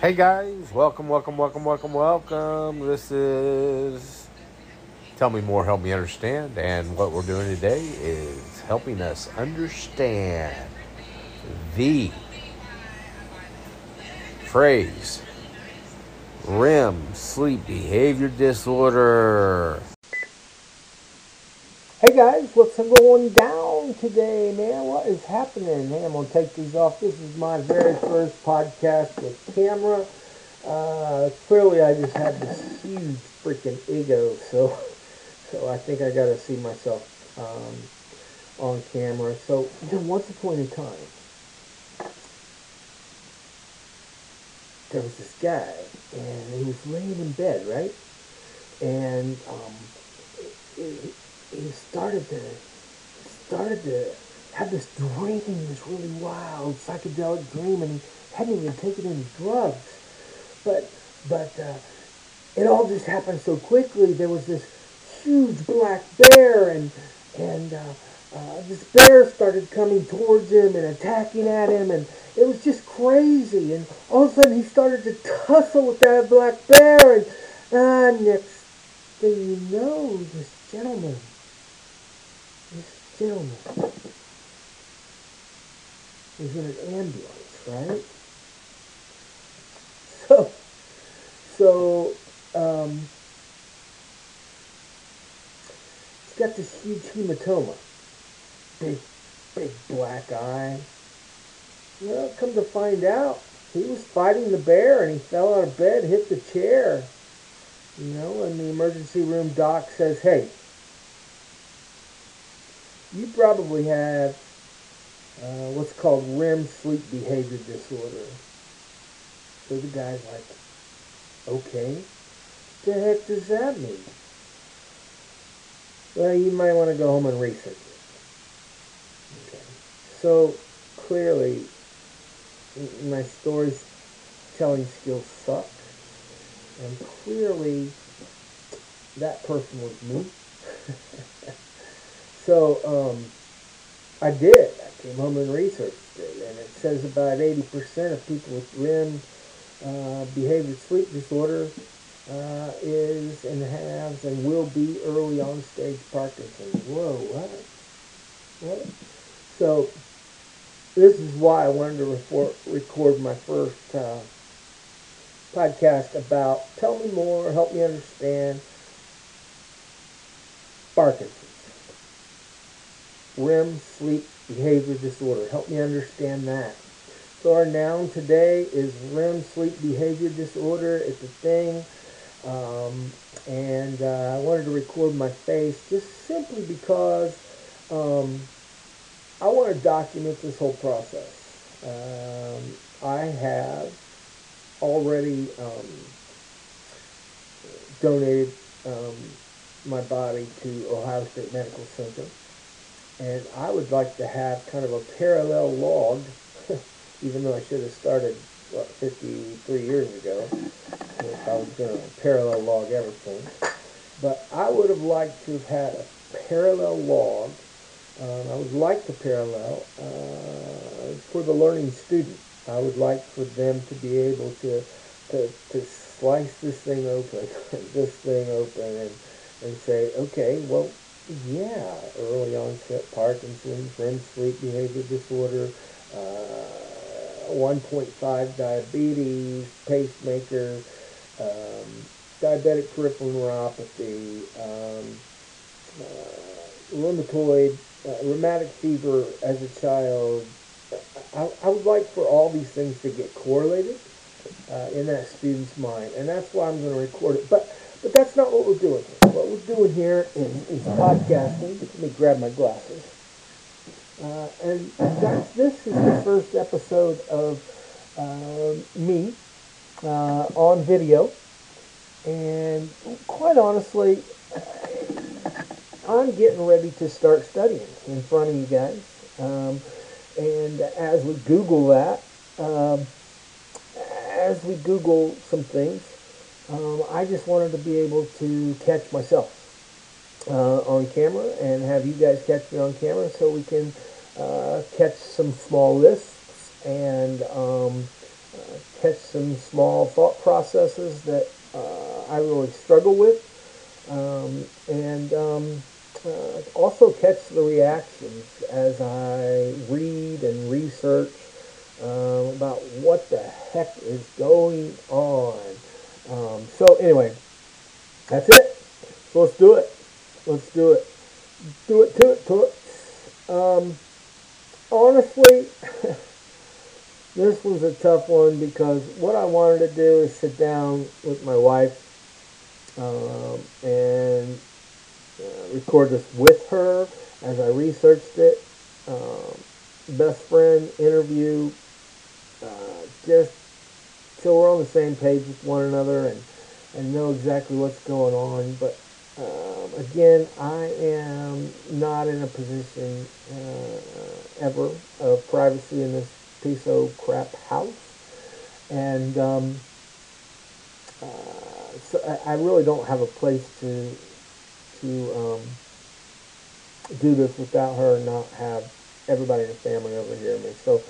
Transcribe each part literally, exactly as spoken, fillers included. Hey guys, welcome, welcome, welcome, welcome, welcome. This is Tell Me More, Help Me Understand. And what we're doing today is helping us understand the phrase R E M sleep behavior disorder. Hey guys, what's going down today, man? What is happening? Hey, I'm going to take these off. This is my very first podcast with camera. Uh, clearly, I just had this huge freaking ego, so so I think I got to see myself um, on camera. So, you know, once upon a time, there was this guy, and he was laying in bed, right? And um, it, it, He started to started to have this dream, this really wild psychedelic dream, and he hadn't even taken any drugs. But but uh, it all just happened so quickly. There was this huge black bear, and and uh, uh, this bear started coming towards him and attacking at him, and it was just crazy. And all of a sudden, he started to tussle with that black bear, and uh, next thing you know, this gentleman. This gentleman was in an ambulance, right? So, so, um, he's got this huge hematoma. Big, big black eye. Well, come to find out, he was fighting the bear and he fell out of bed, hit the chair. You know, and the emergency room doc says, hey, you probably have uh, what's called R E M sleep behavior disorder. So the guy's like, okay, the heck does that mean? Well, you might want to go home and research it. Okay. So clearly, my storytelling skills suck, and clearly that person was me. So, um, I did. I came home and researched it, and it says about eighty percent of people with R E M uh, behavior sleep disorder uh, is and has and will be early on stage Parkinson's. Whoa, what? What? So, this is why I wanted to record, record my first uh, podcast about Tell Me More, Help Me Understand Parkinson's. R E M sleep behavior disorder. Help me understand that. So our noun today is R E M sleep behavior disorder. It's a thing. Um, and uh, I wanted to record my face just simply because um, I want to document this whole process. Um, I have already um, donated um, my body to Ohio State Medical Center. And I would like to have kind of a parallel log, even though I should have started, what, fifty-three years ago, if I was going to parallel log everything. But I would have liked to have had a parallel log, um, I would like to parallel, uh, for the learning student. I would like for them to be able to to, to slice this thing open, this thing open, and, and say, okay, well, yeah, early onset Parkinson's, R E M sleep behavior disorder, uh, one point five diabetes, pacemaker, um, diabetic peripheral neuropathy, um, uh, rheumatoid, uh, rheumatic fever as a child. I, I would like for all these things to get correlated uh, in that student's mind, and that's why I'm going to record it. But But that's not what we're doing here. What we're doing here is, is podcasting. Let me grab my glasses. Uh, and that's, this is the first episode of uh, me uh, on video. And quite honestly, I'm getting ready to start studying in front of you guys. Um, and as we Google that, um, as we Google some things, Um, I just wanted to be able to catch myself uh, on camera and have you guys catch me on camera so we can uh, catch some small lists and um, uh, catch some small thought processes that uh, I really struggle with, um, and um, uh, also catch the reactions as I read and research uh, about what the heck is going on. Um, so anyway, that's it. So let's do it. Let's do it. Do it, do it, do it. Um, honestly, this was a tough one because what I wanted to do is sit down with my wife um, and uh, record this with her as I researched it. Um, best friend interview, uh, just so we're on the same page with one another and, and know exactly what's going on. But Um, again, I am not in a position uh, ever of privacy in this piece of crap house, and um, uh, so I really don't have a place to to um, do this without her and not have everybody in the family overhear me. So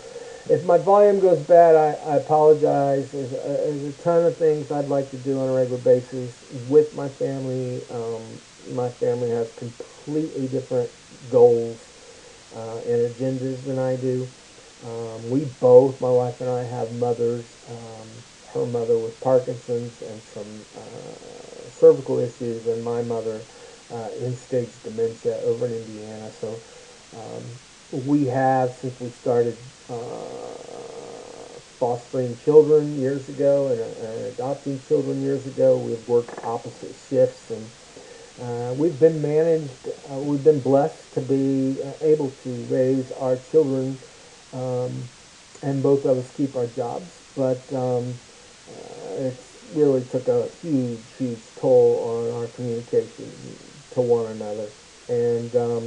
if my volume goes bad, I, I apologize. There's a, there's a ton of things I'd like to do on a regular basis with my family. Um, my family has completely different goals uh, and agendas than I do. Um, we both, my wife and I, have mothers. Um, her mother with Parkinson's and some uh, cervical issues, and my mother uh, end-stage dementia over in Indiana. So um, we have, since we started Uh, fostering children years ago and, and adopting children years ago, we've worked opposite shifts, and uh, we've been managed, uh, we've been blessed to be able to raise our children um, and both of us keep our jobs, but um, uh, it really took a huge, huge toll on our communication to one another, and um,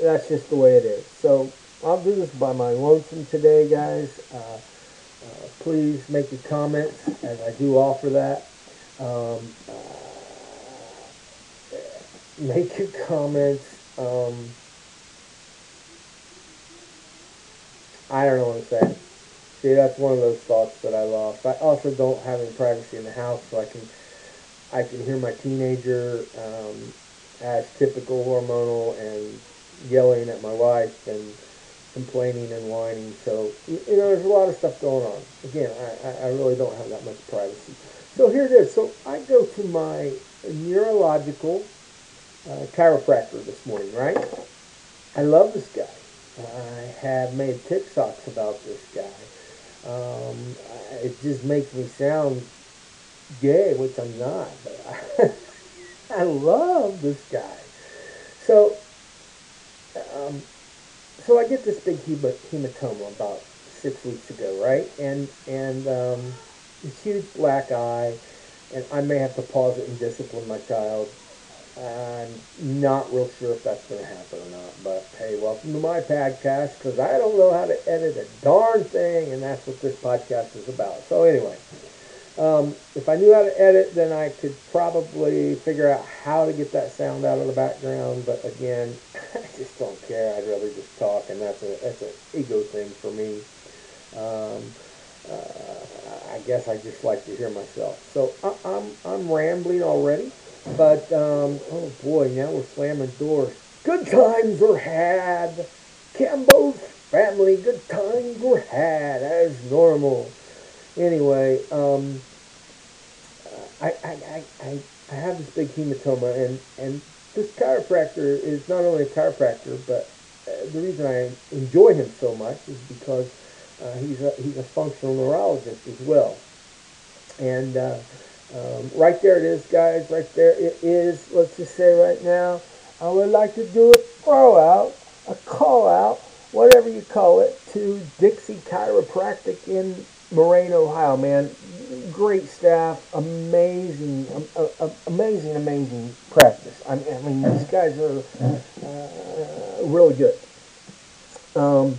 that's just the way it is. So I'll do this by my lonesome today, guys. Uh, uh, please make your comments, as I do offer that. Um, uh, make your comments. Um, I don't know what I'm saying. See, that's one of those thoughts that I lost. I also don't have any privacy in the house, so I can, I can hear my teenager um, as typical hormonal and yelling at my wife and complaining and whining. So, you know, there's a lot of stuff going on. Again, I, I really don't have that much privacy. So here it is. So I go to my neurological uh, chiropractor this morning, right? I love this guy. I have made TikToks about this guy. Um, it just makes me sound gay, which I'm not. But I, I love this guy. So, um... So I get this big hematoma about six weeks ago, right? And and um, this huge black eye, and I may have to pause it and discipline my child. I'm not real sure if that's going to happen or not, but hey, welcome to my podcast, because I don't know how to edit a darn thing, and that's what this podcast is about. So anyway, um, if I knew how to edit, then I could probably figure out how to get that sound out of the background, but again, I just don't care. I'd rather just talk, and that's a that's an ego thing for me. Um, uh, I guess I just like to hear myself. So I, I'm I'm rambling already, but um, oh boy, now we're slamming doors. Good times were had, Campbell's family. Good times were had as normal. Anyway, um, I I I I have this big hematoma, and and. This chiropractor is not only a chiropractor, but uh, the reason I enjoy him so much is because uh, he's a, he's a functional neurologist as well. And uh, um, right there it is, guys. Right there it is. Let's just say right now, I would like to do a throw out, a call out, whatever you call it, to Dixie Chiropractic in Moraine, Ohio. Man, great staff, amazing, um, uh, amazing, amazing practice. I mean, I mean these guys are uh, really good. Um,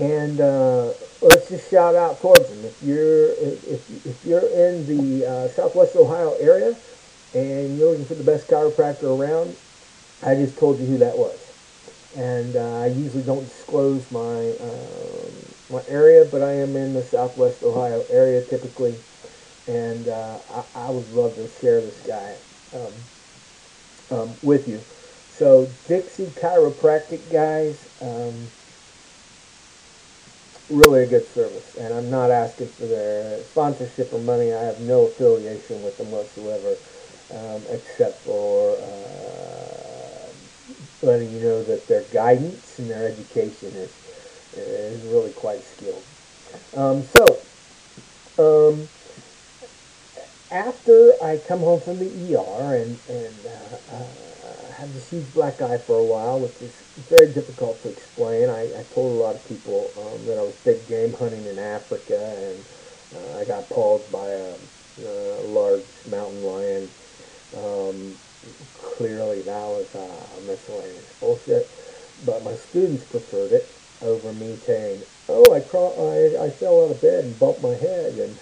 and uh, let's just shout out towards them. If you're if if you're in the uh, Southwest Ohio area and you're looking for the best chiropractor around, I just told you who that was. And uh, I usually don't disclose my Um, my area, but I am in the Southwest Ohio area typically, and uh, I, I would love to share this guy um, um, with you. So Dixie Chiropractic, guys, um, really a good service, and I'm not asking for their sponsorship or money. I have no affiliation with them whatsoever, um, except for uh, letting you know that their guidance and their education is is really quite skilled. Um, so, um, after I come home from the E R and, and uh, uh, had this huge black eye for a while, which is very difficult to explain. I, I told a lot of people um, that I was big game hunting in Africa, and uh, I got pawed by a, a large mountain lion. Um, clearly that was uh, miscellaneous bullshit, but my students preferred it over me saying, "Oh, I, craw I I fell out of bed and bumped my head, and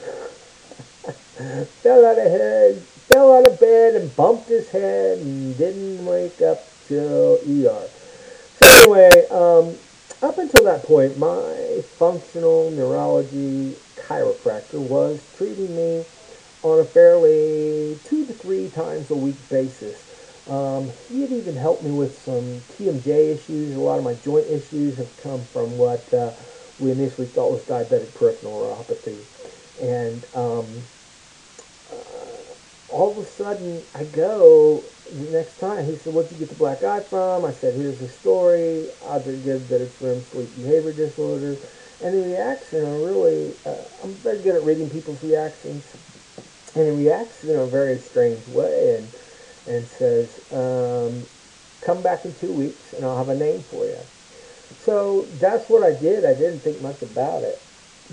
fell out of head, fell out of bed and bumped his head and didn't wake up till E R." So anyway, um, up until that point, my functional neurology chiropractor was treating me on a fairly two to three times a week basis. Um, he had even helped me with some T M J issues. A lot of my joint issues have come from what uh, we initially thought was diabetic peripheral neuropathy. And um, uh, all of a sudden, I go the next time. He said, "What'd you get the black eye from?" I said, "Here's the story. Odds are good that it's from sleep behavior disorder." And the reaction, I really, uh, I'm very good at reading people's reactions. And it reacts in a very strange way. And and says, um, come back in two weeks and I'll have a name for you. So that's what I did. I didn't think much about it.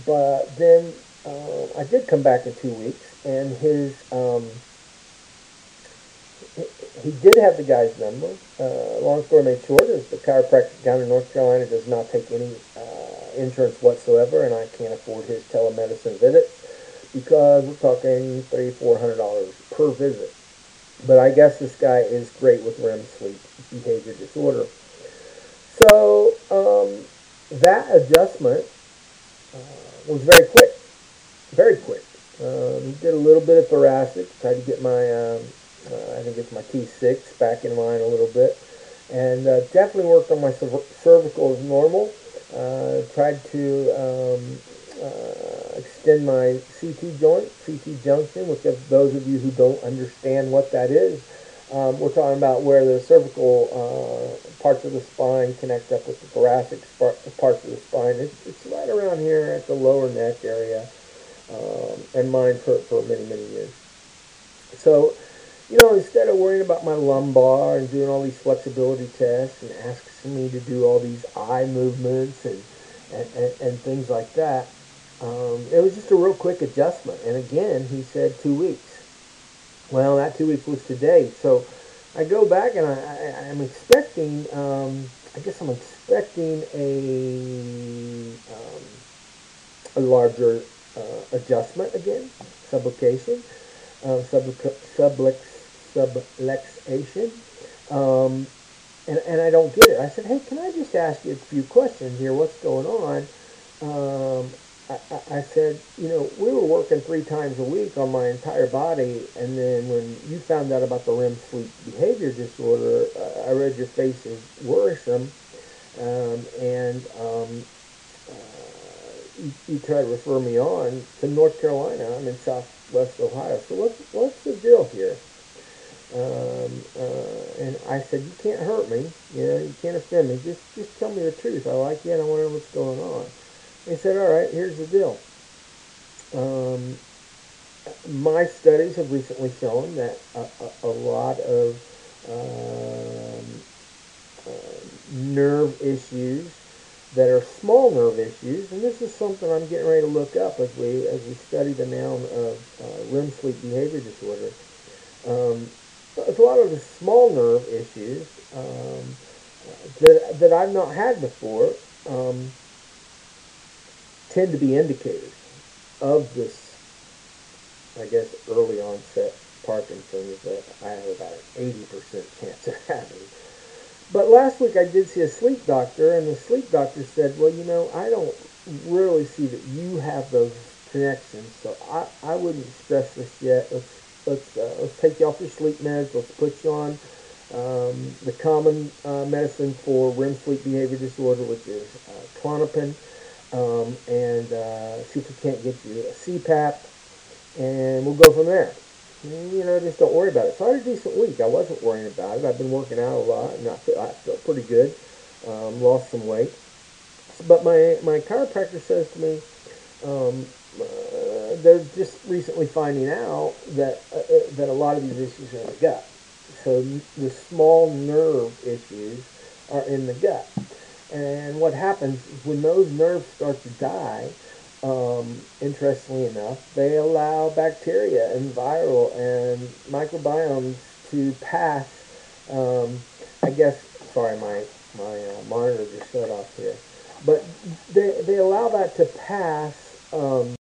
But then uh, I did come back in two weeks, and his, um, he did have the guy's number. Uh, long story made short is the chiropractic down in North Carolina does not take any uh, insurance whatsoever, and I can't afford his telemedicine visits because we're talking three, four hundred dollars per visit. But I guess this guy is great with R E M sleep behavior disorder. So um, that adjustment uh, was very quick, very quick. Um, did a little bit of thoracic, tried to get my, um, uh, I think it's my T six back in line a little bit, and uh, definitely worked on my cervical as normal. Uh, tried to um, uh, extend my C T joint, C T junction, which if those of you who don't understand what that is, um, we're talking about where the cervical uh, parts of the spine connect up with the thoracic parts of the spine. It's, it's right around here at the lower neck area, um, and mine hurt for many, many years. So, you know, instead of worrying about my lumbar and doing all these flexibility tests and asking me to do all these eye movements and, and, and, and things like that, Um, it was just a real quick adjustment. And again, he said two weeks. Well, that two weeks was today. So I go back and I, I, I'm expecting, um, I guess I'm expecting a, um, a larger uh, adjustment again, subluxation, uh, sublux, sublux, subluxation. Um, and, and I don't get it. I said, "Hey, can I just ask you a few questions here? What's going on?" Um, I said, "You know, we were working three times a week on my entire body, and then when you found out about the R E M sleep behavior disorder, uh, I read your face is worrisome, um, and um, uh, you, you tried to refer me on to North Carolina. I'm in Southwest Ohio, so what's, what's the deal here?" Um, uh, and I said, "You can't hurt me, you know, you can't offend me. Just, just tell me the truth. I like you, and I want to know what's going on." He said, "All right, here's the deal. Um, my studies have recently shown that a, a, a lot of um, uh, nerve issues that are small nerve issues," and this is something I'm getting ready to look up as we as we study the noun of uh, R E M sleep behavior disorder. Um, it's a lot of the small nerve issues um, that that I've not had before. Um, tend to be indicators of this, I guess, early onset Parkinson's that I have about an eighty percent chance of having. But last week I did see a sleep doctor, and the sleep doctor said, "Well, you know, I don't really see that you have those connections. So I, I wouldn't stress this yet. Let's let's uh, let's take you off your sleep meds. Let's put you on um, the common uh, medicine for R E M sleep behavior disorder, which is uh, Klonopin, um, and uh, see if we can't get you a C PAP, and we'll go from there. You know, just don't worry about it. So I had a decent week. I wasn't worrying about it. I've been working out a lot, and I feel, I feel pretty good. Um, lost some weight. But my, my chiropractor says to me, um, uh, they're just recently finding out that, uh, that a lot of these issues are in the gut. So the small nerve issues are in the gut. And what happens is when those nerves start to die, Um, interestingly enough, they allow bacteria and viral and microbiomes to pass. Um, I guess, sorry, my my uh, monitor just shut off here, but they they allow that to pass. Um,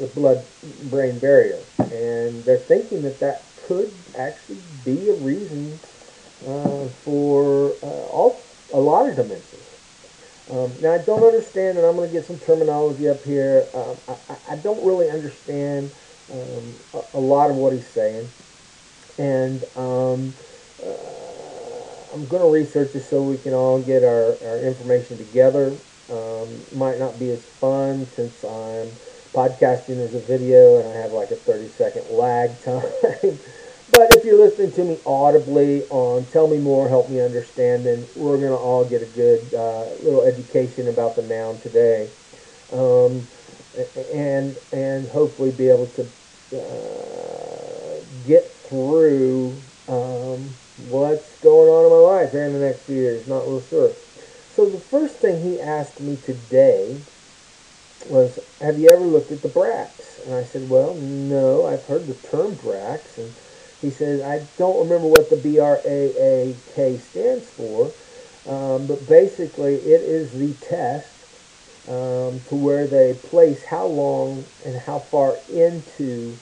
the blood-brain barrier, and they're thinking that that could actually be a reason uh, for uh, all, a lot of dementias. Um, now, I don't understand, and I'm going to get some terminology up here. Um, I, I don't really understand um, a, a lot of what he's saying, and um, uh, I'm going to research it so we can all get our, our information together. Um, might not be as fun since I'm podcasting is a video, and I have like a thirty second lag time. But if you're listening to me audibly on Tell Me More, Help Me Understand, then we're going to all get a good uh, little education about the noun today, um, and and hopefully be able to uh, get through um, what's going on in my life in the next few years. Not real sure. So the first thing he asked me today was, have you ever looked at the B R A C S? And I said, well, no, I've heard the term B R A C S. And he said, I don't remember what the B R A A K stands for, um, but basically it is the test um, to where they place how long and how far into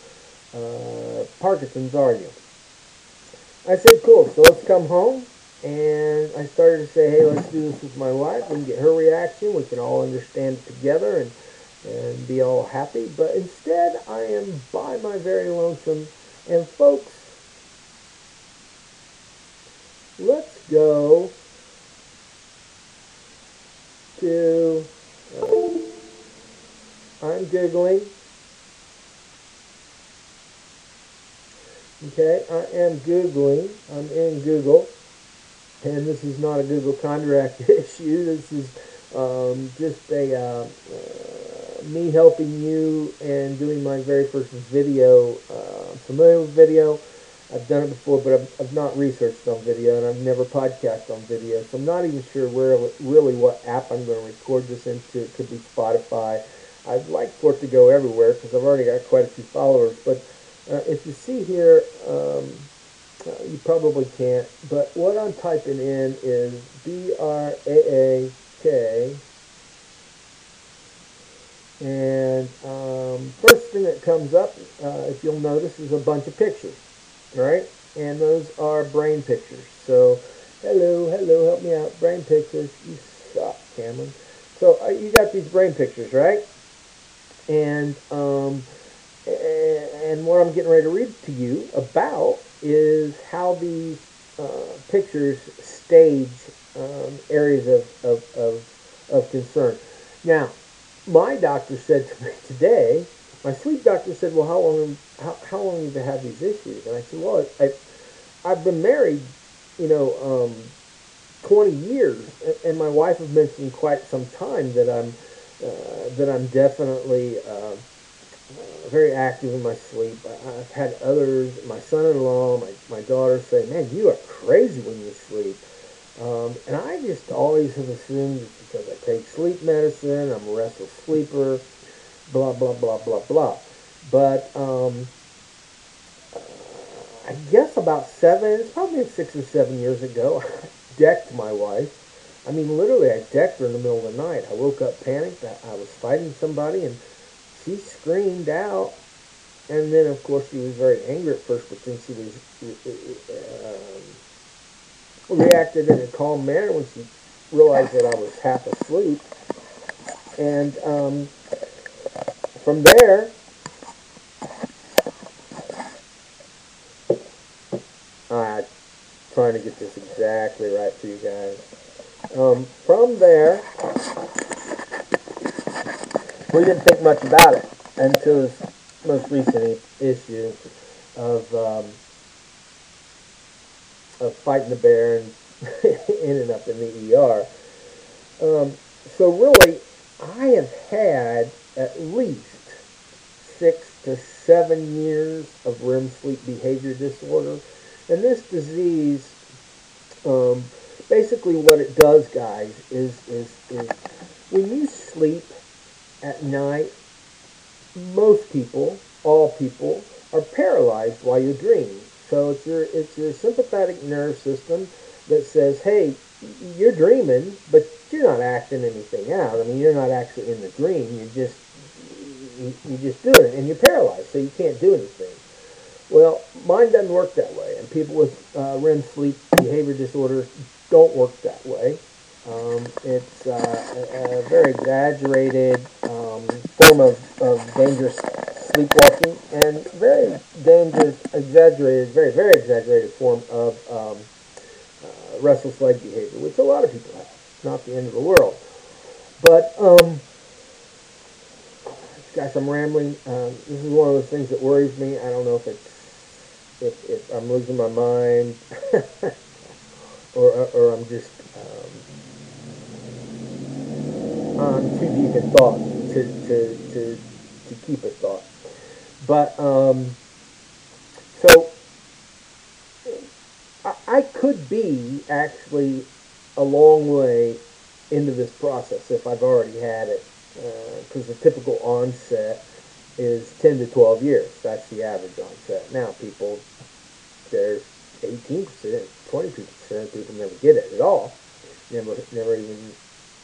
uh, Parkinson's are you. I said, cool, so let's come home. And I started to say, hey, let's do this with my wife. We can get her reaction. We can all understand it together and and be all happy. But instead, I am by my very lonesome. And folks, let's go to, uh, I'm giggling. Okay, I am Googling. I'm in Google. And this is not a Google Contract issue. This is um, just a uh, uh, me helping you and doing my very first video. Uh, I'm familiar with video. I've done it before, but I've, I've not researched on video, and I've never podcasted on video. So I'm not even sure where really what app I'm going to record this into. It could be Spotify. I'd like for it to go everywhere because I've already got quite a few followers. But uh, if you see here... Um, Uh, you probably can't, but what I'm typing in is B R A A K, and um, first thing that comes up, uh, if you'll notice, is a bunch of pictures, right? And those are brain pictures. So, hello, hello, help me out, brain pictures. You suck, Cameron. So uh, you got these brain pictures, right? And um, and what I'm getting ready to read to you about is how these uh, pictures stage um, areas of, of, of, of concern. Now, my doctor said to me today, my sleep doctor said, well, how long how, how long have you had these issues? And I said, well, I, I've been married, you know, um, twenty years, and my wife has mentioned quite some time that I'm, uh, that I'm definitely... Uh, Uh, very active in my sleep. I, I've had others, my son-in-law, my, my daughter say, man, you are crazy when you sleep. Um, and I just always have assumed it's because I take sleep medicine, I'm a restless sleeper, blah, blah, blah, blah, blah. But um, I guess about seven, it's probably six or seven years ago, I decked my wife. I mean, literally, I decked her in the middle of the night. I woke up panicked. I, I was fighting somebody, and she screamed out. And then, of course, she was very angry at first, but then she was um, reacted in a calm manner when she realized that I was half asleep. And um, from there, I'm trying to get this exactly right for you guys. Um, from there, we didn't think much about it until this most recent issue of um, of fighting the bear and ending up in the E R. Um, so really, I have had at least six to seven years of R E M sleep behavior disorder, and this disease. Um, Basically what it does, guys, is, is, is when you sleep at night, most people, all people, are paralyzed while you dream. So it's your, it's your sympathetic nerve system that says, hey, you're dreaming, but you're not acting anything out. I mean, you're not actually in the dream. You're just, you, you're just doing it, and you're paralyzed, so you can't do anything. Well, mine doesn't work that way, and people with uh, R E M sleep behavior disorders don't work that way. Um, it's uh, a, a very exaggerated um, form of, of dangerous sleepwalking, and very dangerous, exaggerated, very, very exaggerated form of um, uh, restless leg behavior, which a lot of people have. It's not the end of the world. But, um, gosh, I'm rambling. Um, this is one of those things that worries me. I don't know if it's, if, if I'm losing my mind. Or, or I'm just um, I'm too deep in thought to, to, to, to keep a thought. But, um, so, I, I could be actually a long way into this process if I've already had it, because uh, the typical onset is ten to twelve years. That's the average onset. Now, people, there's eighteen percent, twenty-two percent people never get it at all, never never even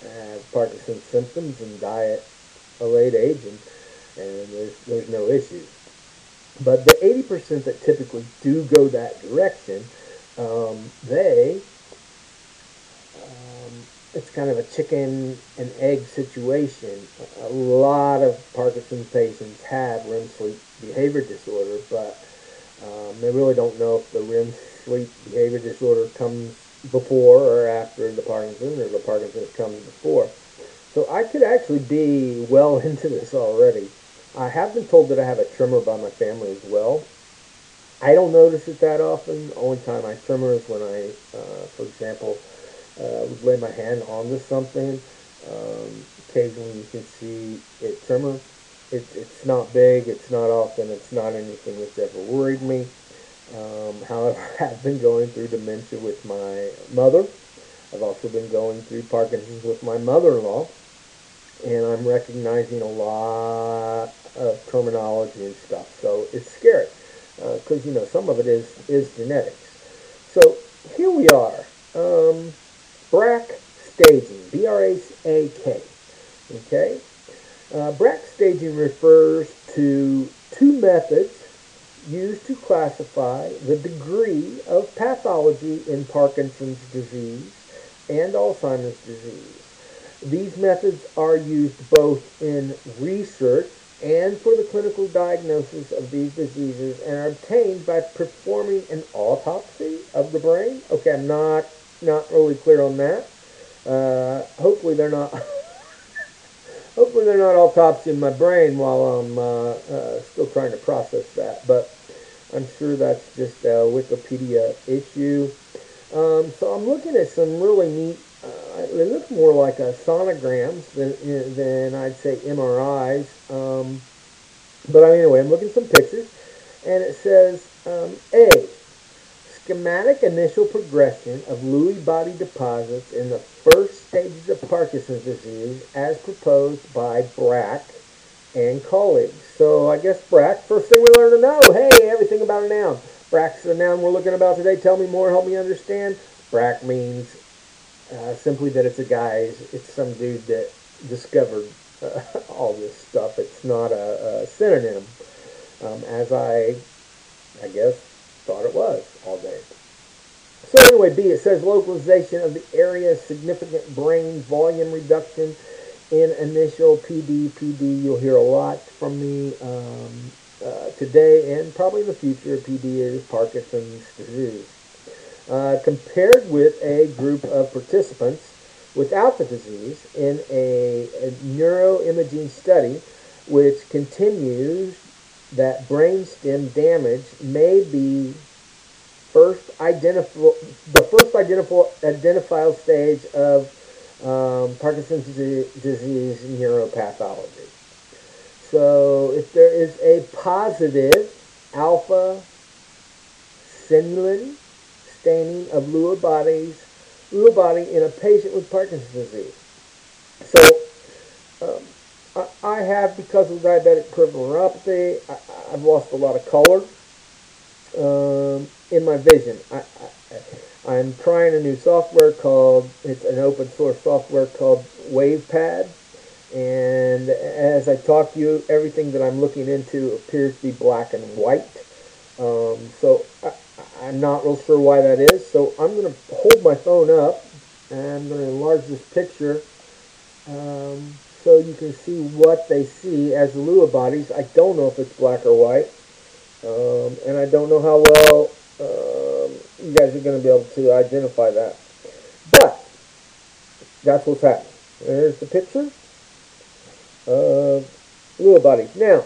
have Parkinson's symptoms and die at a late age, and, and there's, there's no issues. But the eighty percent that typically do go that direction, um, they, um, it's kind of a chicken and egg situation. A lot of Parkinson's patients have R E M sleep behavior disorder, but Um, they really don't know if the R E M sleep behavior disorder comes before or after the Parkinson's, or the Parkinson's comes before. So I could actually be well into this already. I have been told that I have a tremor by my family as well. I don't notice it that often. The only time I tremor is when I, uh, for example, uh, would lay my hand onto something. Um, occasionally you can see it tremor. It's, it's not big, it's not often, it's not anything that's ever worried me. Um, however, I've been going through dementia with my mother. I've also been going through Parkinson's with my mother-in-law. And I'm recognizing a lot of terminology and stuff. So it's scary, because, uh, you know, some of it is, is genetics. So here we are. Um, B R A C staging, B R A C. Okay? Uh, B R A C staging refers to two methods used to classify the degree of pathology in Parkinson's disease and Alzheimer's disease. These methods are used both in research and for the clinical diagnosis of these diseases, and are obtained by performing an autopsy of the brain. Okay, I'm not, not really clear on that. Uh, hopefully they're not... Hopefully they're not autopsying my brain while I'm uh, uh, still trying to process that, but I'm sure that's just a Wikipedia issue. Um, so I'm looking at some really neat, uh, they look more like a sonograms than, than I'd say M R Is, um, but anyway, I'm looking at some pictures, and it says, um, A, schematic initial progression of Lewy body deposits in the first stages of Parkinson's disease as proposed by B R A C and college. So I guess Brax, first thing we learn to know, hey, everything about a noun. Brax is a noun we're looking about today. Tell me more, help me understand. Brack means uh, simply that it's a guy, it's some dude that discovered uh, all this stuff. It's not a, a synonym, um, as I, I guess, thought it was all day. So anyway, B, it says localization of the area, significant brain volume reduction in initial P D. P D, you'll hear a lot from me um, uh, today and probably in the future. P D is Parkinson's disease. Uh, compared with a group of participants without the disease in a, a neuroimaging study, which continues that brainstem damage may be first identifiable, the first identifiable identifiable stage of um, Parkinson's disease neuropathology. So, if there is a positive alpha synuclein staining of Lewy bodies, Lewy body in a patient with Parkinson's disease. So, um, I, I have, because of diabetic peripheral neuropathy, I, I've lost a lot of color. Um, in my vision. I, I, I'm trying a new software called, it's an open source software called WavePad, and as I talk to you, everything that I'm looking into appears to be black and white, um, so I, I'm not real sure why that is, so I'm going to hold my phone up, and I'm going to enlarge this picture, um, so you can see what they see as the Lewy bodies. I don't know if it's black or white, um, and I don't know how well Um, you guys are going to be able to identify that. But that's what's happening. There's the picture of Lewy bodies. Now,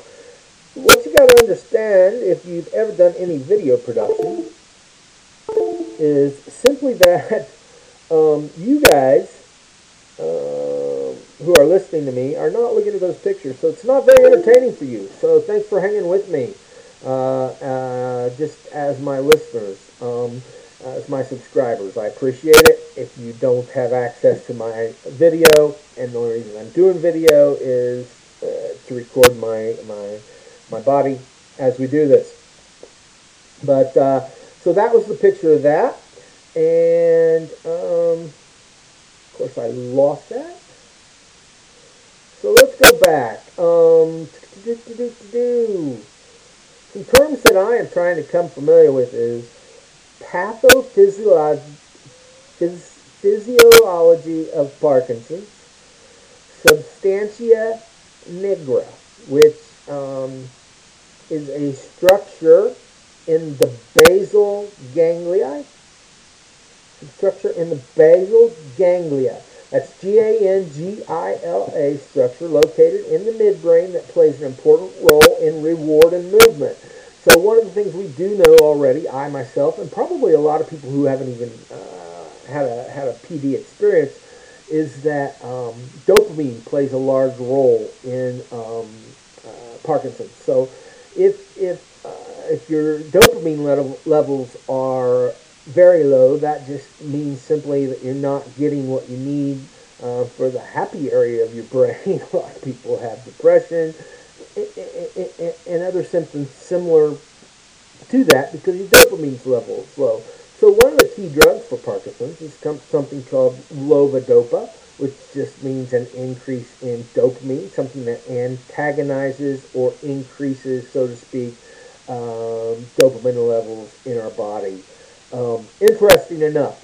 what you got to understand, if you've ever done any video production, is simply that um, you guys um, who are listening to me are not looking at those pictures. So it's not very entertaining for you. So thanks for hanging with me. Uh, uh, just as my listeners, um, as my subscribers. I appreciate it. If you don't have access to my video, and the only reason I'm doing video is uh, to record my, my, my body as we do this. But, uh, so that was the picture of that, and, um, of course I lost that. So let's go back. Um, do-do-do-do-do. Some terms that I am trying to come familiar with is pathophysiology of Parkinson's, substantia nigra, which um, is a structure in the basal ganglia, structure in the basal ganglia. That's G A N G I L A structure located in the midbrain that plays an important role in reward and movement. So one of the things we do know already, I myself, and probably a lot of people who haven't even uh, had, a, had a P D experience, is that um, dopamine plays a large role in um, uh, Parkinson's. So if, if, uh, if your dopamine level, levels are very low, that just means simply that you're not getting what you need uh, for the happy area of your brain. A lot of people have depression and other symptoms similar to that because your dopamine level is low. So one of the key drugs for Parkinson's is something called levodopa, which just means an increase in dopamine, something that antagonizes or increases, so to speak, um, dopamine levels in our body. Um, interesting enough.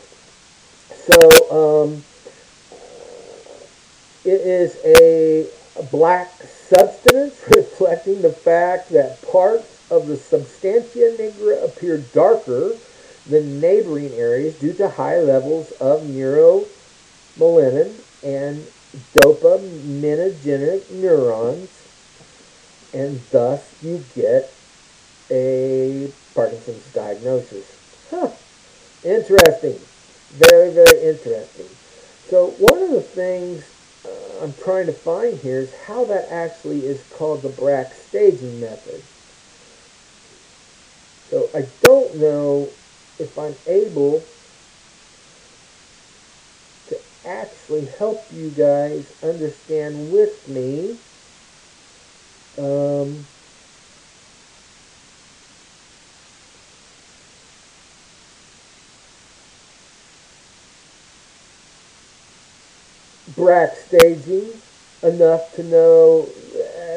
So, um, it is a black substance reflecting the fact that parts of the substantia nigra appear darker than neighboring areas due to high levels of neuromelanin and dopaminergic neurons, and thus you get a Parkinson's diagnosis. Huh. Interesting. Very, very interesting. So one of the things uh, I'm trying to find here is how that actually is called the Brack staging method. So I don't know if I'm able to actually help you guys understand with me Um, Brat staging enough to know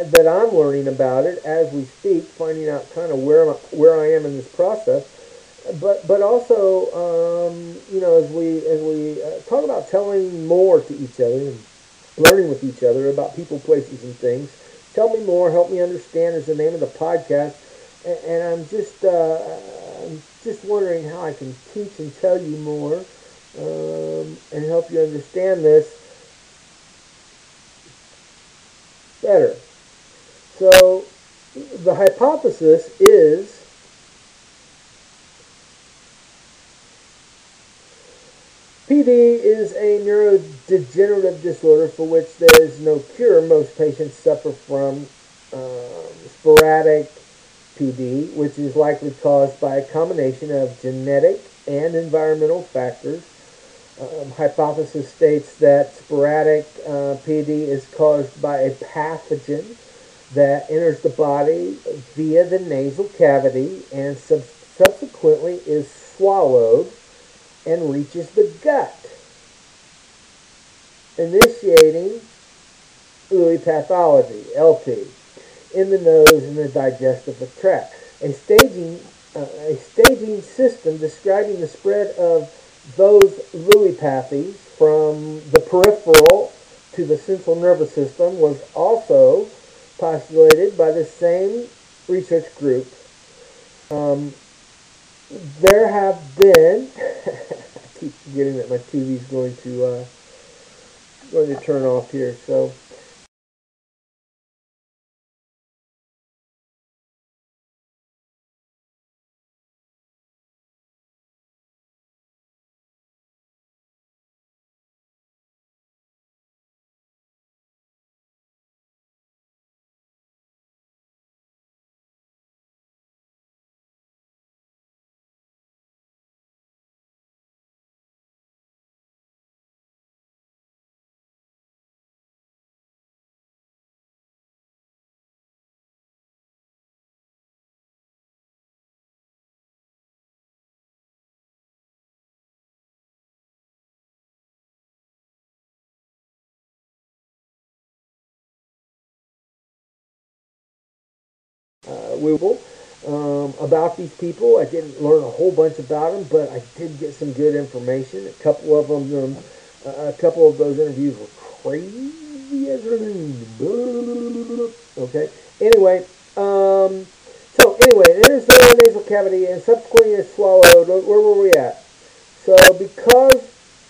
that I'm learning about it as we speak, finding out kind of where, where I am in this process. But but also, um, you know, as we as we uh, talk about telling more to each other and learning with each other about people, places, and things. Tell me more, help me understand is the name of the podcast. And, and I'm just uh, I'm just wondering how I can teach and tell you more um, and help you understand this better. So the hypothesis is P D is a neurodegenerative disorder for which there is no cure. Most patients suffer from um, sporadic P D, which is likely caused by a combination of genetic and environmental factors. Um, hypothesis states that sporadic uh, P D is caused by a pathogen that enters the body via the nasal cavity and sub- subsequently is swallowed and reaches the gut, initiating Lewy pathology, L P, in the nose and the digestive tract. A staging, uh, a staging system describing the spread of those Lewy pathies from the peripheral to the central nervous system was also postulated by the same research group. Um, There have been, I keep forgetting that my T V's going to uh, going to turn off here. So Um, about these people. I didn't learn a whole bunch about them, but I did get some good information. A couple of them, uh, a couple of those interviews were crazy as hell. Okay. Anyway, um, so anyway, it enters the nasal cavity and subsequently is swallowed. Where were we at? So because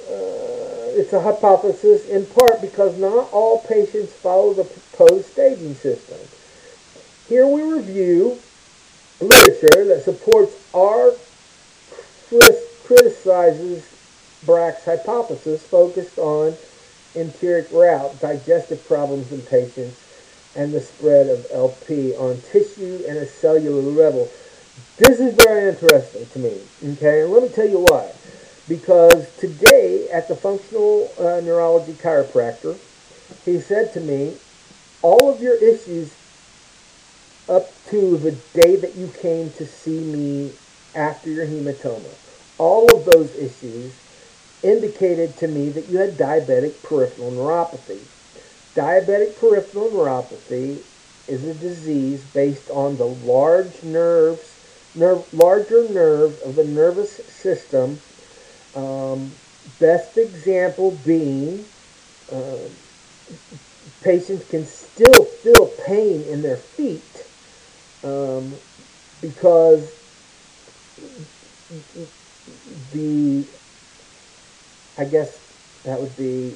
uh, it's a hypothesis, in part because not all patients follow the proposed staging system. Here we review literature that supports or criticizes Brack's hypothesis focused on enteric route, digestive problems in patients, and the spread of L P on tissue and a cellular level. This is very interesting to me, okay? And let me tell you why. Because today at the Functional uh, Neurology Chiropractor, he said to me, all of your issues up to the day that you came to see me after your hematoma, all of those issues indicated to me that you had diabetic peripheral neuropathy. Diabetic peripheral neuropathy is a disease based on the large nerves, nerve, larger nerve of the nervous system, um, best example being uh, patients can still feel pain in their feet Um, because the, I guess that would be,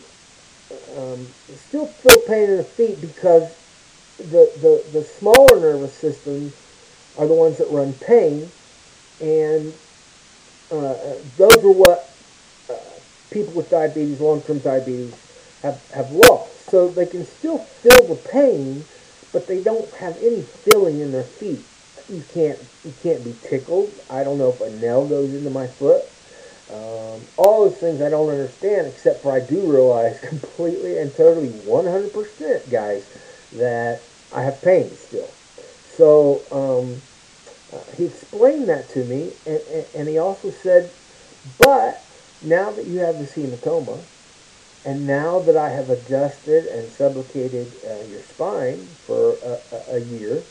um, still feel pain in the feet because the, the, the smaller nervous systems are the ones that run pain, and uh, those are what uh, people with diabetes, long-term diabetes, have, have lost. So they can still feel the pain, but they don't have any feeling in their feet. You can't, you can't be tickled. I don't know if a nail goes into my foot. Um, all those things I don't understand, except for I do realize completely and totally one hundred percent, guys, that I have pain still. So um, uh, he explained that to me, and, and, and he also said, but now that you have this hematoma, and now that I have adjusted and subluxated uh, your spine for a, a, a year,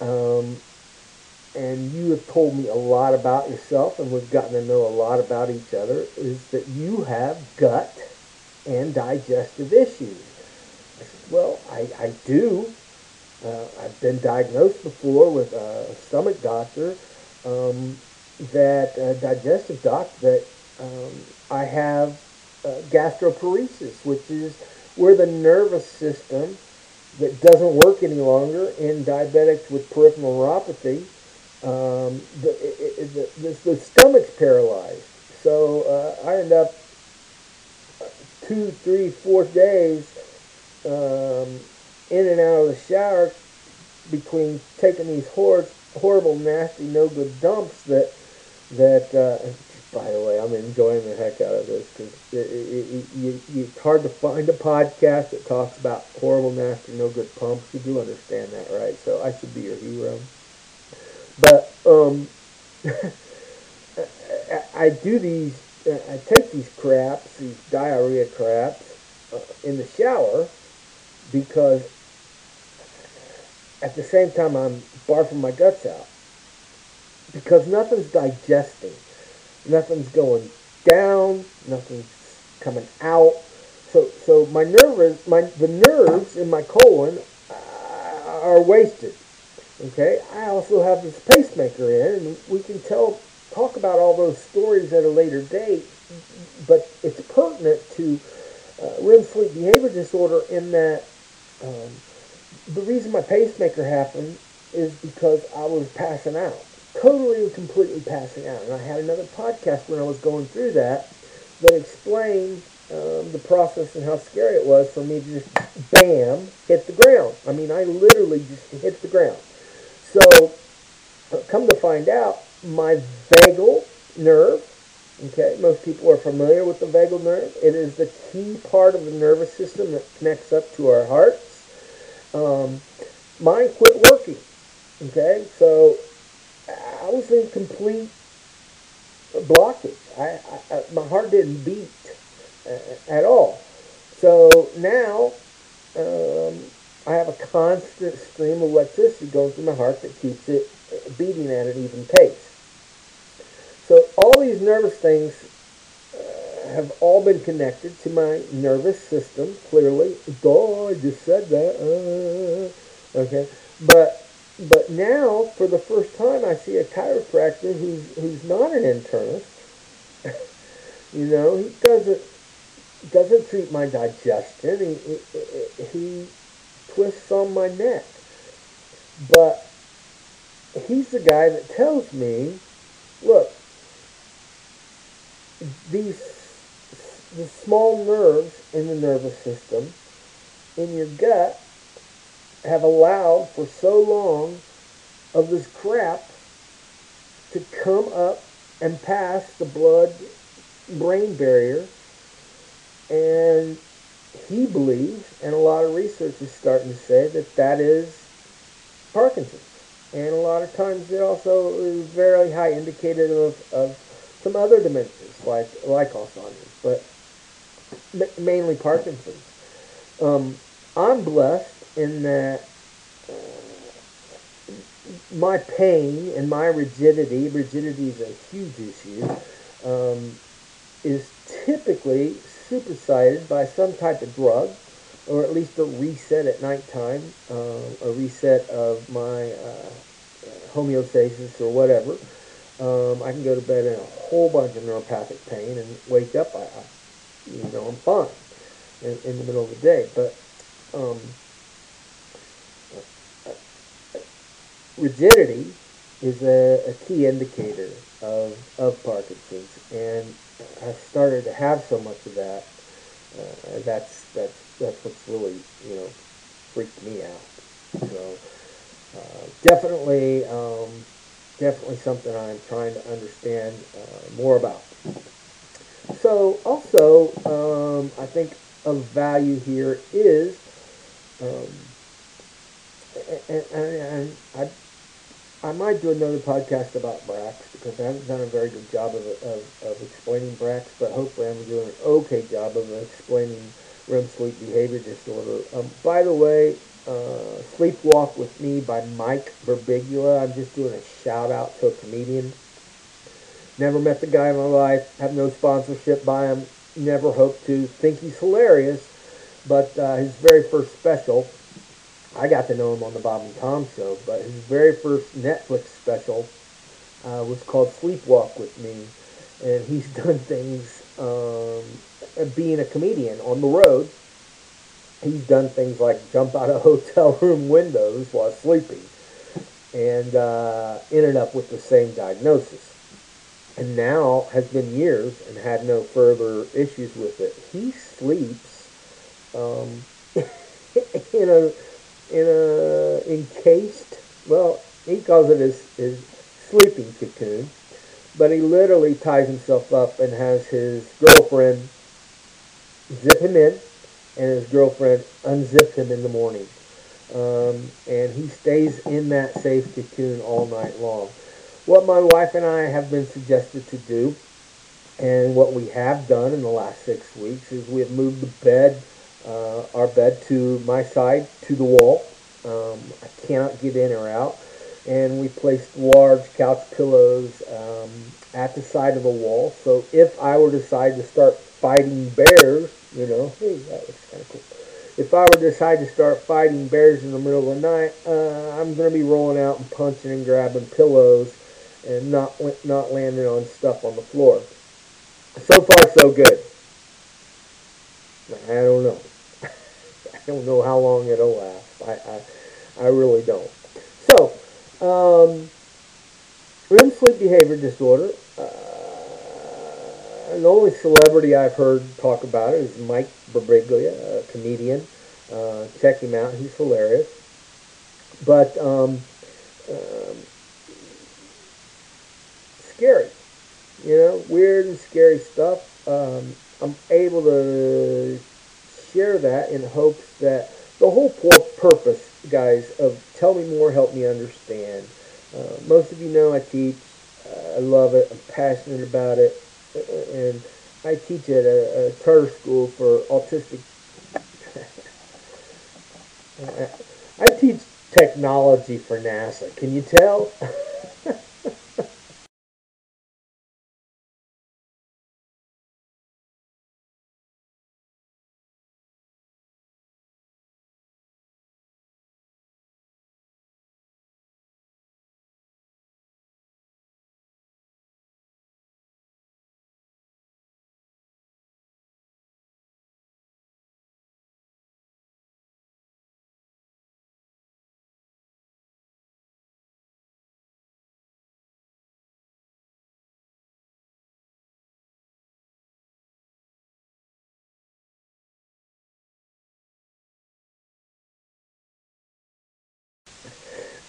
um, and you have told me a lot about yourself, and we've gotten to know a lot about each other, is that you have gut and digestive issues. I said, well, I, I do. Uh, I've been diagnosed before with a stomach doctor, um, that uh, digestive doc, that um, I have uh, gastroparesis, which is where the nervous system that doesn't work any longer in diabetics with peripheral neuropathy, um, the, it, it, the, the stomach's paralyzed. So uh, I end up two, three, four days um, in and out of the shower between taking these hor horrible, nasty, no-good dumps that, that uh, by the way, I'm enjoying the heck out of this, because it, it, it, it, it's hard to find a podcast that talks about horrible, nasty, no-good pumps. You do understand that, right? So I should be your hero. But um, I, I do these, I take these craps, these diarrhea craps, uh, in the shower, because at the same time I'm barfing my guts out, because nothing's digesting, nothing's going down, nothing's coming out. So, so my nerves, my the nerves in my colon uh, are wasted. Okay, I also have this pacemaker in, and we can tell, talk about all those stories at a later date, but it's pertinent to Uh, R E M sleep behavior disorder, in that um, the reason my pacemaker happened is because I was passing out, totally and completely passing out. And I had another podcast when I was going through that that explained um, the process and how scary it was for me to just, bam, hit the ground. I mean, I literally just hit the ground. So uh, come to find out, my vagal nerve, okay, most people are familiar with the vagal nerve. It is the key part of the nervous system that connects up to our hearts. Um, mine quit working, okay? So I was in complete blockage. I, I, I, my heart didn't beat uh, at all. So now um, I have a constant stream of electricity going through my heart that keeps it beating at an even pace. So all these nervous things uh, have all been connected to my nervous system, clearly. Oh, I just said that. Uh, okay. But but now, for the first time, I see a chiropractor who's, who's not an internist. You know, he doesn't, doesn't treat my digestion. He, he, he twists on my neck. But he's the guy that tells me, look, these the small nerves in the nervous system in your gut have allowed for so long of this crap to come up and pass the blood-brain barrier, and he believes, and a lot of research is starting to say, that that is Parkinson's. And a lot of times it also is very high indicative of, of some other dementias, like, like Alzheimer's, but mainly Parkinson's. Um, I'm blessed in that uh, my pain and my rigidity, rigidity is a huge issue, um, is typically superseded by some type of drug, or at least a reset at nighttime, uh, a reset of my uh, homeostasis or whatever. Um, I can go to bed in a whole bunch of neuropathic pain and wake up, I, I, you know, I'm fine in, in the middle of the day. But um, rigidity is a, a key indicator of, of Parkinson's, and I started to have so much of that. Uh, that's that's that's what's really, you know, freaked me out. So uh, definitely. Um, Definitely something I'm trying to understand uh, more about. So also, um, I think of value here is um, and, and, and I, I might do another podcast about B R A C S because I haven't done a very good job of, of, of explaining B R A C S, but hopefully I'm doing an okay job of explaining R E M sleep behavior disorder. Um, by the way, uh, Sleepwalk With Me by Mike Birbiglia. I'm just doing a shout out to a comedian. Never met the guy in my life, have no sponsorship by him, never hope to, think he's hilarious, but uh, his very first special, I got to know him on the Bob and Tom show, but his very first Netflix special uh, was called Sleepwalk With Me, and he's done things, um, being a comedian on the road, he's done things like jump out of hotel room windows while sleeping, and uh, ended up with the same diagnosis. And now has been years and had no further issues with it. He sleeps um, in a in a encased, well, he calls it his, his sleeping cocoon, but he literally ties himself up and has his girlfriend zip him in, and his girlfriend unzips him in the morning, um, and he stays in that safe cocoon all night long. What my wife and I have been suggested to do, and what we have done in the last six weeks, is we have moved the bed, uh, our bed to my side, to the wall. Um, I cannot get in or out. And we placed large couch pillows um, at the side of the wall. So if I were to decide to start fighting bears, you know, hey, that looks kind of cool. If I were to decide to start fighting bears in the middle of the night, uh, I'm going to be rolling out and punching and grabbing pillows, and not not landing on stuff on the floor. So far, so good. I don't know. I don't know how long it'll last. I I, I really don't. So, um, R E M sleep behavior disorder. Uh, the only celebrity I've heard talk about it is Mike Birbiglia, a comedian. Uh, check him out. He's hilarious. But, um... um scary, you know, weird and scary stuff. Um, I'm able to share that in hopes that the whole purpose, guys, of tell me more, help me understand. Uh, most of you know I teach. Uh, I love it. I'm passionate about it. And I teach at a, a charter school for autistic. I teach technology for NASA. Can you tell?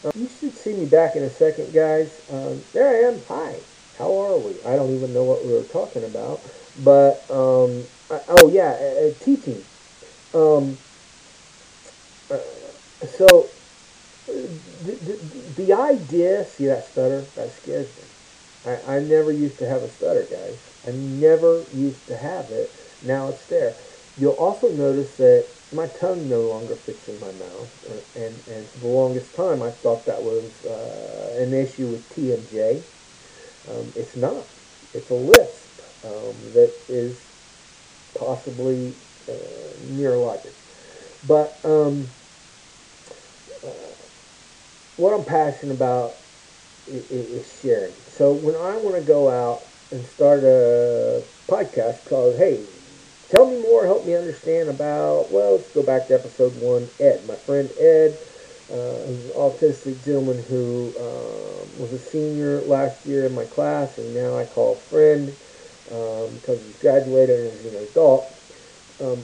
Um, you should see me back in a second, guys. Um, there I am. Hi. How are we? I don't even know what we were talking about. But, um, I, oh, yeah, uh, teaching. Um, uh, so, the, the, the idea, see that stutter? That scares me. I, I never used to have a stutter, guys. I never used to have it. Now it's there. You'll also notice that my tongue no longer fits in my mouth, and, and for the longest time I thought that was uh, an issue with T M J. Um, it's not. It's a lisp um, that is possibly uh, neurologic. But um, uh, what I'm passionate about is, is sharing. So when I want to go out and start a podcast called, hey, tell me more, help me understand about, well, let's go back to episode one, Ed. My friend Ed, uh, who's an autistic gentleman who um, was a senior last year in my class, and now I call a friend um, because he's graduated and is an adult. Um,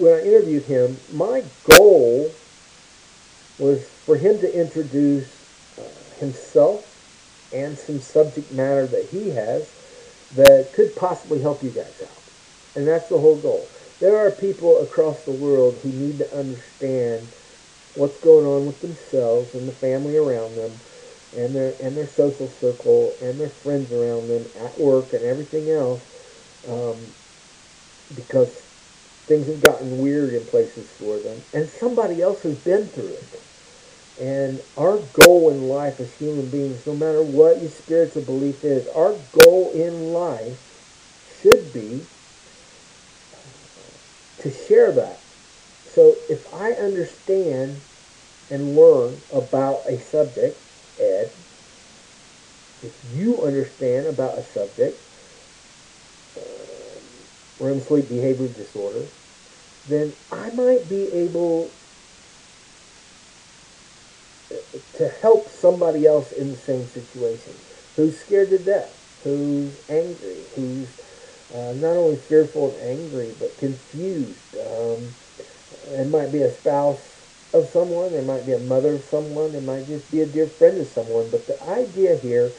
when I interviewed him, my goal was for him to introduce uh, himself and some subject matter that he has that could possibly help you guys out. And that's the whole goal. There are people across the world who need to understand what's going on with themselves and the family around them, and their and their social circle and their friends around them at work and everything else, um, because things have gotten weird in places for them, and somebody else has been through it. And our goal in life as human beings, no matter what your spiritual belief is, our goal in life should be to share that. So if I understand and learn about a subject, Ed, if you understand about a subject, uh, REM sleep behavior disorder, then I might be able to help somebody else in the same situation who's scared to death, who's angry, who's uh, not only fearful and angry, but confused. Um, it might be a spouse of someone, it might be a mother of someone, it might just be a dear friend of someone, but the idea here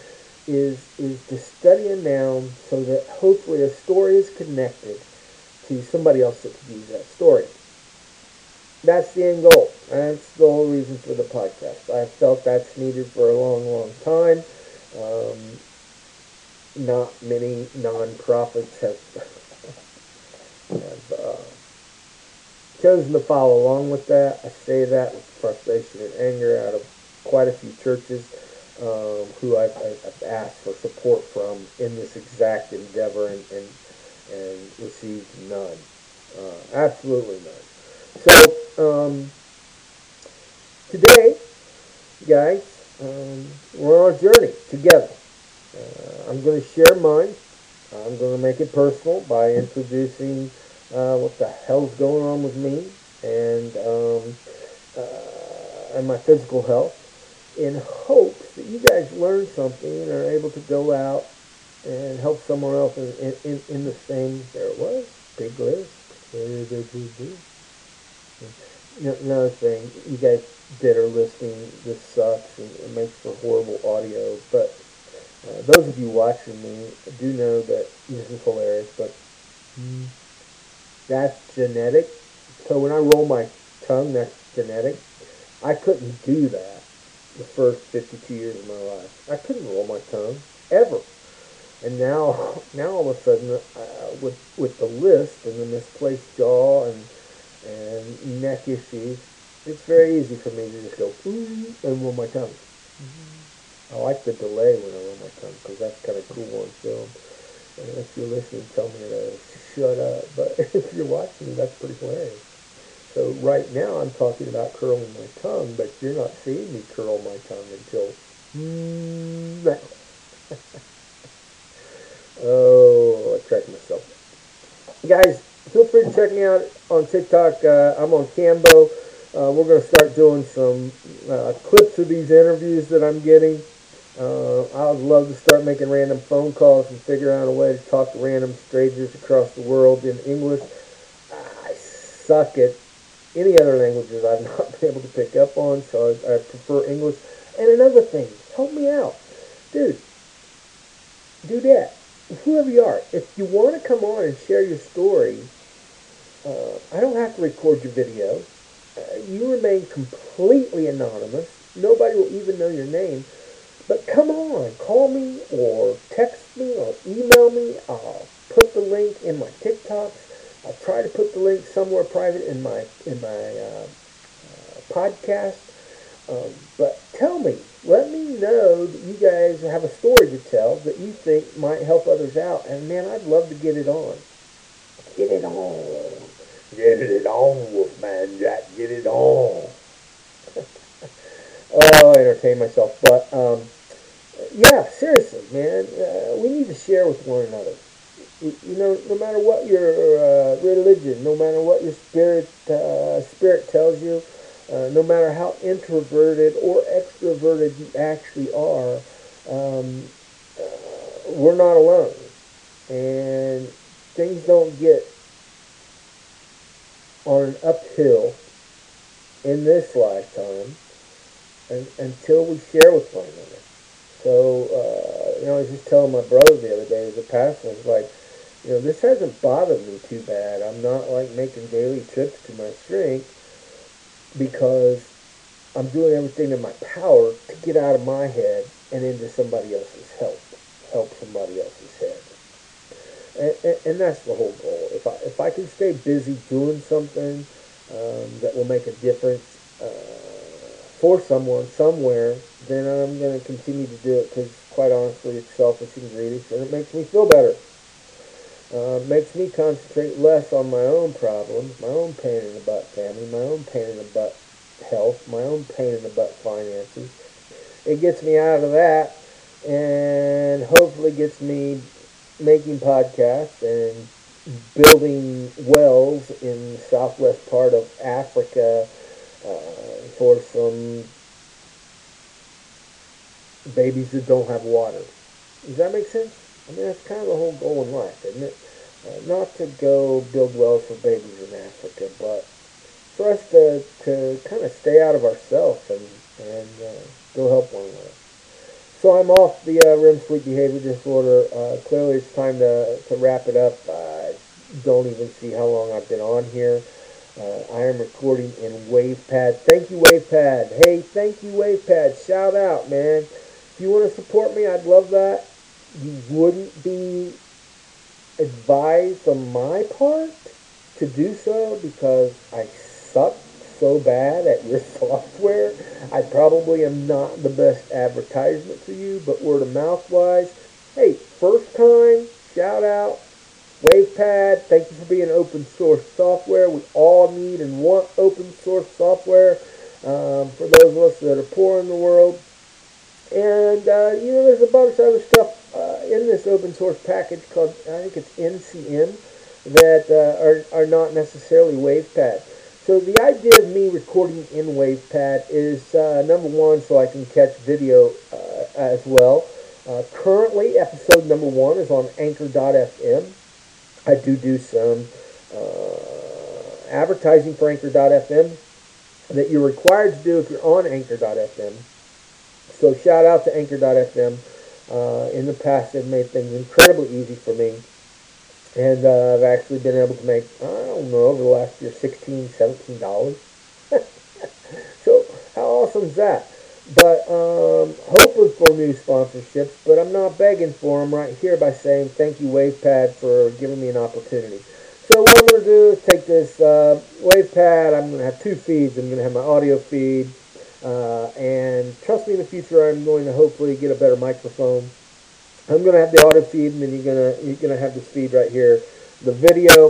is is to study them down so that hopefully a story is connected to somebody else that could use that story. That's the end goal. That's the whole reason for the podcast. I felt that's needed for a long, long time. Um, not many nonprofits have, have uh, chosen to follow along with that. I say that with frustration and anger out of quite a few churches um, who I've, I've asked for support from in this exact endeavor and, and, and received none. Uh, absolutely none. So, Um, today, guys, um, we're on our journey together. Uh, I'm going to share mine. I'm going to make it personal by introducing uh, what the hell's going on with me and um, uh, and my physical health, in hopes that you guys learn something and are able to go out and help someone else in, in, in the same. There it was. Big list. Another thing, you guys that are listening, this sucks and it makes for horrible audio, but uh, those of you watching me do know that this is hilarious, but mm. that's genetic. So when I roll my tongue, that's genetic. I couldn't do that the first fifty-two years of my life. I couldn't roll my tongue, ever. And now, now all of a sudden, uh, with, with the list and the misplaced jaw and and neck issues, it's very easy for me to just go, ooh, and roll my tongue. Mm-hmm. I like the delay when I roll my tongue, because that's kind of cool on film. And if you're listening, tell me to shut up. But if you're watching me, that's pretty hilarious. So right now I'm talking about curling my tongue, but you're not seeing me curl my tongue until now. Oh, I cracked myself. Guys, feel free to check me out on TikTok. Uh, I'm on Cambo. Uh, we're going to start doing some uh, clips of these interviews that I'm getting. Uh, I would love to start making random phone calls and figure out a way to talk to random strangers across the world in English. I suck at any other languages I've not been able to pick up on, so I, I prefer English. And another thing, help me out. Dude, do that. Whoever you are, if you want to come on and share your story, Uh, I don't have to record your video. Uh, you remain completely anonymous. Nobody will even know your name. But come on, call me or text me or email me. I'll put the link in my TikToks. I'll try to put the link somewhere private in my in my uh, uh, podcast. Um, but tell me, let me know that you guys have a story to tell that you think might help others out. And man, I'd love to get it on. Get it on. Get it on, Wolfman Jack. Get it on. Oh, I entertain myself. But, um, yeah, seriously, man. Uh, we need to share with one another. You, you know, no matter what your uh, religion, no matter what your spirit uh, spirit tells you, uh, no matter how introverted or extroverted you actually are, um, uh, we're not alone. And things don't get on an uphill in this lifetime and, until we share with one another. So, uh, you know, I was just telling my brother the other day, the pastor, I was like, you know, this hasn't bothered me too bad. I'm not, like, making daily trips to my shrink because I'm doing everything in my power to get out of my head and into somebody else's help, help somebody else's head. And, and, and that's the whole goal. If I, if I can stay busy doing something um, that will make a difference uh, for someone somewhere, then I'm going to continue to do it because, quite honestly, it's selfish and greedy, and it makes me feel better. Uh, makes me concentrate less on my own problems, my own pain in the butt family, my own pain in the butt health, my own pain in the butt finances. It gets me out of that and hopefully gets me making podcasts and building wells in the southwest part of Africa uh, for some babies that don't have water. Does that make sense? I mean, that's kind of the whole goal in life, isn't it? Uh, not to go build wells for babies in Africa, but for us to, to kind of stay out of ourselves and, and uh, go help one another. So I'm off the uh, R E M sleep behavior disorder. Uh, clearly it's time to, to wrap it up. I don't even see how long I've been on here. Uh, I am recording in WavePad. Thank you, WavePad. Hey, thank you, WavePad. Shout out, man. If you want to support me, I'd love that. You wouldn't be advised on my part to do so because I suck so bad at your software. I probably am not the best advertisement for you, but word of mouth wise, hey, first time, shout out, WavePad, thank you for being open source software. We all need and want open source software um, for those of us that are poor in the world. And, uh, you know, there's a bunch of other stuff uh, in this open source package called, I think it's N C M, that uh, are, are not necessarily WavePad. So the idea of me recording in WavePad is, uh, number one, so I can catch video uh, as well. Uh, currently, episode number one is on Anchor dot F M. I do do some uh, advertising for Anchor dot F M that you're required to do if you're on Anchor dot F M. So shout out to Anchor dot F M. Uh, in the past, they've made things incredibly easy for me. And uh, I've actually been able to make, I don't know, over the last year, sixteen dollars, seventeen dollars. So how awesome is that? But um, hoping for new sponsorships, but I'm not begging for them right here by saying thank you, WavePad, for giving me an opportunity. So what I'm going to do is take this uh, WavePad. I'm going to have two feeds. I'm going to have my audio feed. Uh, and trust me, in the future, I'm going to hopefully get a better microphone. I'm going to have the audio feed, and then you're going to you're going to have this feed right here, the video.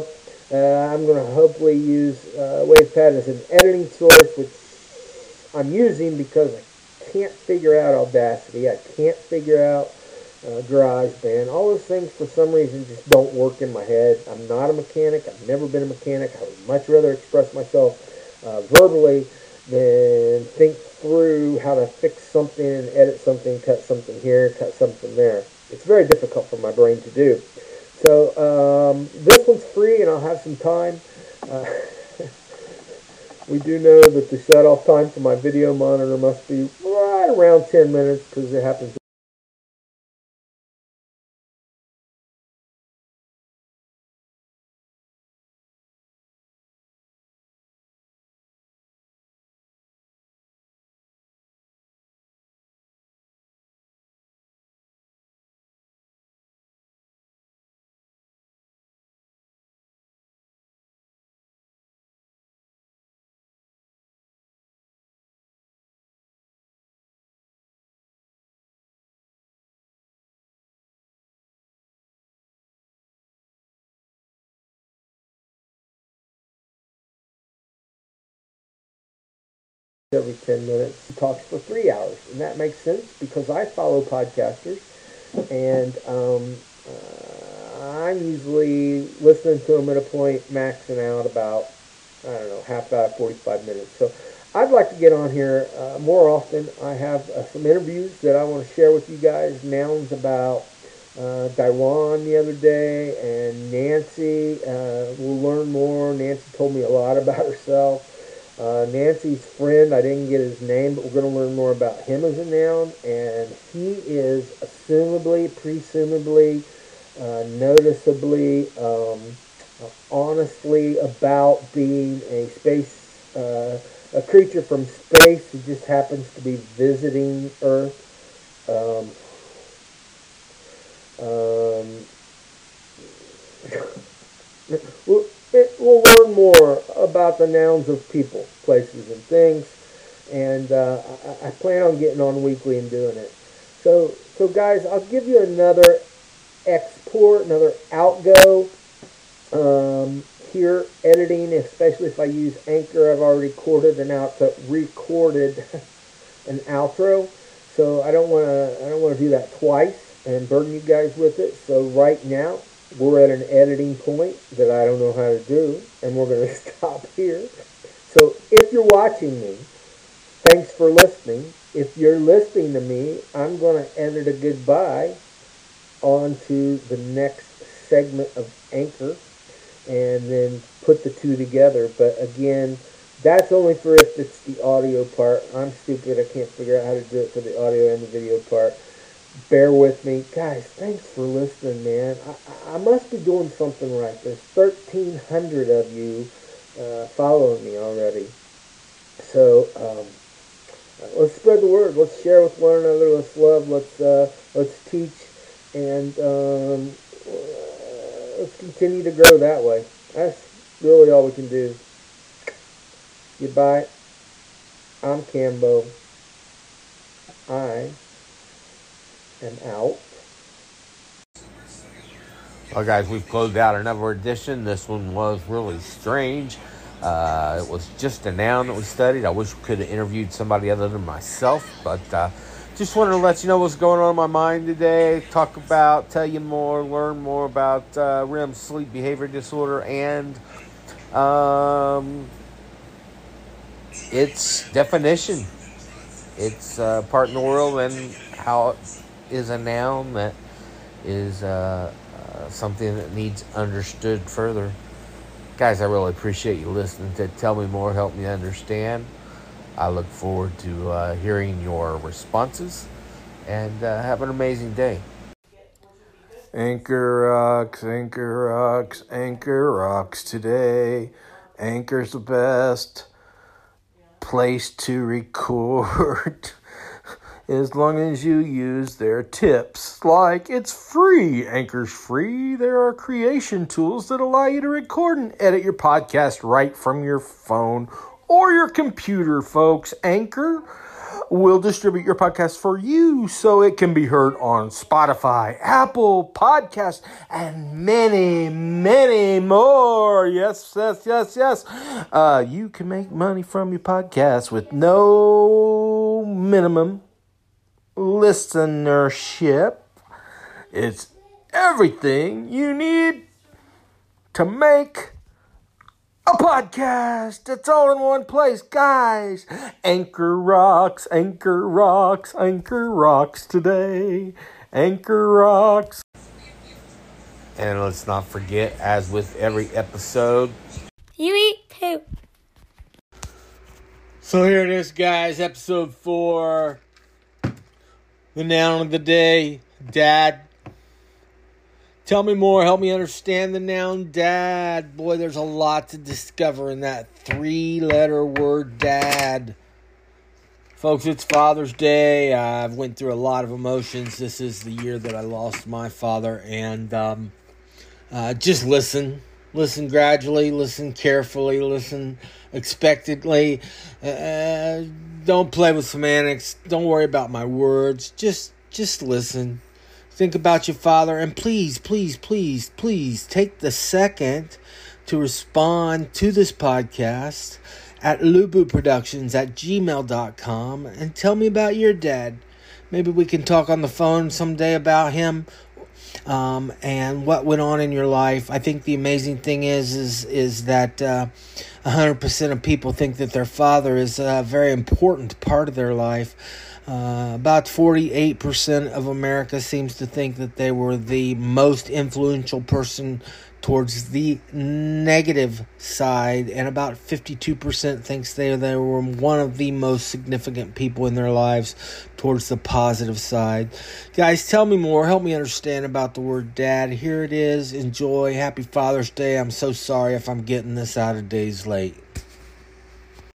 Uh, I'm going to hopefully use uh, WavePad as an editing source, which I'm using because I can't figure out Audacity. I can't figure out uh, GarageBand. All those things, for some reason, just don't work in my head. I'm not a mechanic. I've never been a mechanic. I would much rather express myself uh, verbally than think through how to fix something, edit something, cut something here, cut something there. It's very difficult for my brain to do. So um, this one's free, and I'll have some time. Uh, we do know that the shut-off time for my video monitor must be right around ten minutes because it happens. Every ten minutes, talks for three hours, and that makes sense because I follow podcasters, and um, uh, I'm usually listening to them at a point, maxing out about, I don't know, half hour, forty-five minutes. So I'd like to get on here uh, more often. I have uh, some interviews that I want to share with you guys. Nouns about uh, Daiwan the other day, and Nancy. Uh, we'll learn more. Nancy told me a lot about herself. Uh, Nancy's friend, I didn't get his name, but we're going to learn more about him as a noun, and he is assumably, presumably, uh, noticeably, um, honestly about being a space uh, a creature from space who just happens to be visiting Earth. Um, um, we'll, it, we'll learn more about the nouns of people, places, and things. And uh, I, I plan on getting on weekly and doing it. So, so guys, I'll give you another export, another outgo. Um, here, editing, especially if I use Anchor, I've already recorded an outro, recorded an outro. So I don't want to, I don't want to do that twice and burden you guys with it. So right now, we're at an editing point that I don't know how to do, and we're going to stop here. So if you're watching me, thanks for listening. If you're listening to me, I'm going to edit a goodbye onto the next segment of Anchor and then put the two together. But again, that's only for if it's the audio part. I'm stupid. I can't figure out how to do it for the audio and the video part. Bear with me. Guys, thanks for listening, man. I, I must be doing something right. There's thirteen hundred of you uh, following me already. So, um... let's spread the word. Let's share with one another. Let's love. Let's uh, let's teach, and um, let's continue to grow that way. That's really all we can do. Goodbye. I'm Cambo. I am out. Well, guys, we've closed out another edition. This one was really strange. Uh, it was just a noun that we studied. I wish we could have interviewed somebody other than myself, but uh, just wanted to let you know what's going on in my mind today. Talk about, tell you more, learn more about uh, R E M sleep behavior disorder, and um, its definition, its uh, part in the world, and how it is a noun that is uh, uh, something that needs understood further. Guys, I really appreciate you listening to Tell Me More, Help Me Understand. I look forward to uh, hearing your responses, and uh, have an amazing day. Anchor rocks, Anchor rocks, Anchor rocks today. Anchor's the best place to record as long as you use their tips. Like, it's free. Anchor's free. There are creation tools that allow you to record and edit your podcast right from your phone or your computer, folks. Anchor will distribute your podcast for you so it can be heard on Spotify, Apple Podcasts, and many, many more. Yes, yes, yes, yes. Uh, you can make money from your podcast with no minimum listenership. It's everything you need to make a podcast. It's all in one place, guys. Anchor rocks, Anchor rocks, Anchor rocks today. Anchor rocks. And let's not forget, as with every episode, you eat poop. So here it is, guys, episode four. The noun of the day, Dad. Tell me more, help me understand the noun, Dad. Boy, there's a lot to discover in that three-letter word, Dad. Folks, it's Father's Day. I've went through a lot of emotions. This is the year that I lost my father. And um, uh, just listen. Listen gradually. Listen carefully. Listen expectantly. Uh, Don't play with semantics. Don't worry about my words. Just just listen. Think about your father. And please, please, please, please take the second to respond to this podcast at lubuproductions at gmail dot com and tell me about your dad. Maybe we can talk on the phone someday about him um, and what went on in your life. I think the amazing thing is, is, is that... Uh, one hundred percent of people think that their father is a very important part of their life. Uh, about forty-eight percent of America seems to think that they were the most influential person towards the negative side, and about fifty-two percent thinks they, they were one of the most significant people in their lives towards the positive side. Guys, tell me more. Help me understand about the word Dad. Here it is. Enjoy. Happy Father's Day. I'm so sorry if I'm getting this out of days late.